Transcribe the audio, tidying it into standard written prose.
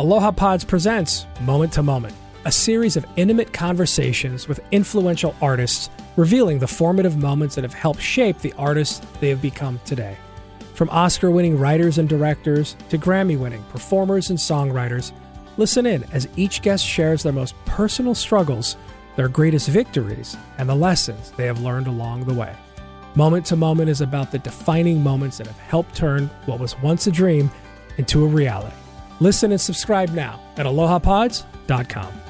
Aloha Pods presents Moment to Moment, a series of intimate conversations with influential artists revealing the formative moments that have helped shape the artists they have become today. From Oscar-winning writers and directors to Grammy-winning performers and songwriters, listen in as each guest shares their most personal struggles, their greatest victories, and the lessons they have learned along the way. Moment to Moment is about the defining moments that have helped turn what was once a dream into a reality. Listen and subscribe now at AlohaPods.com.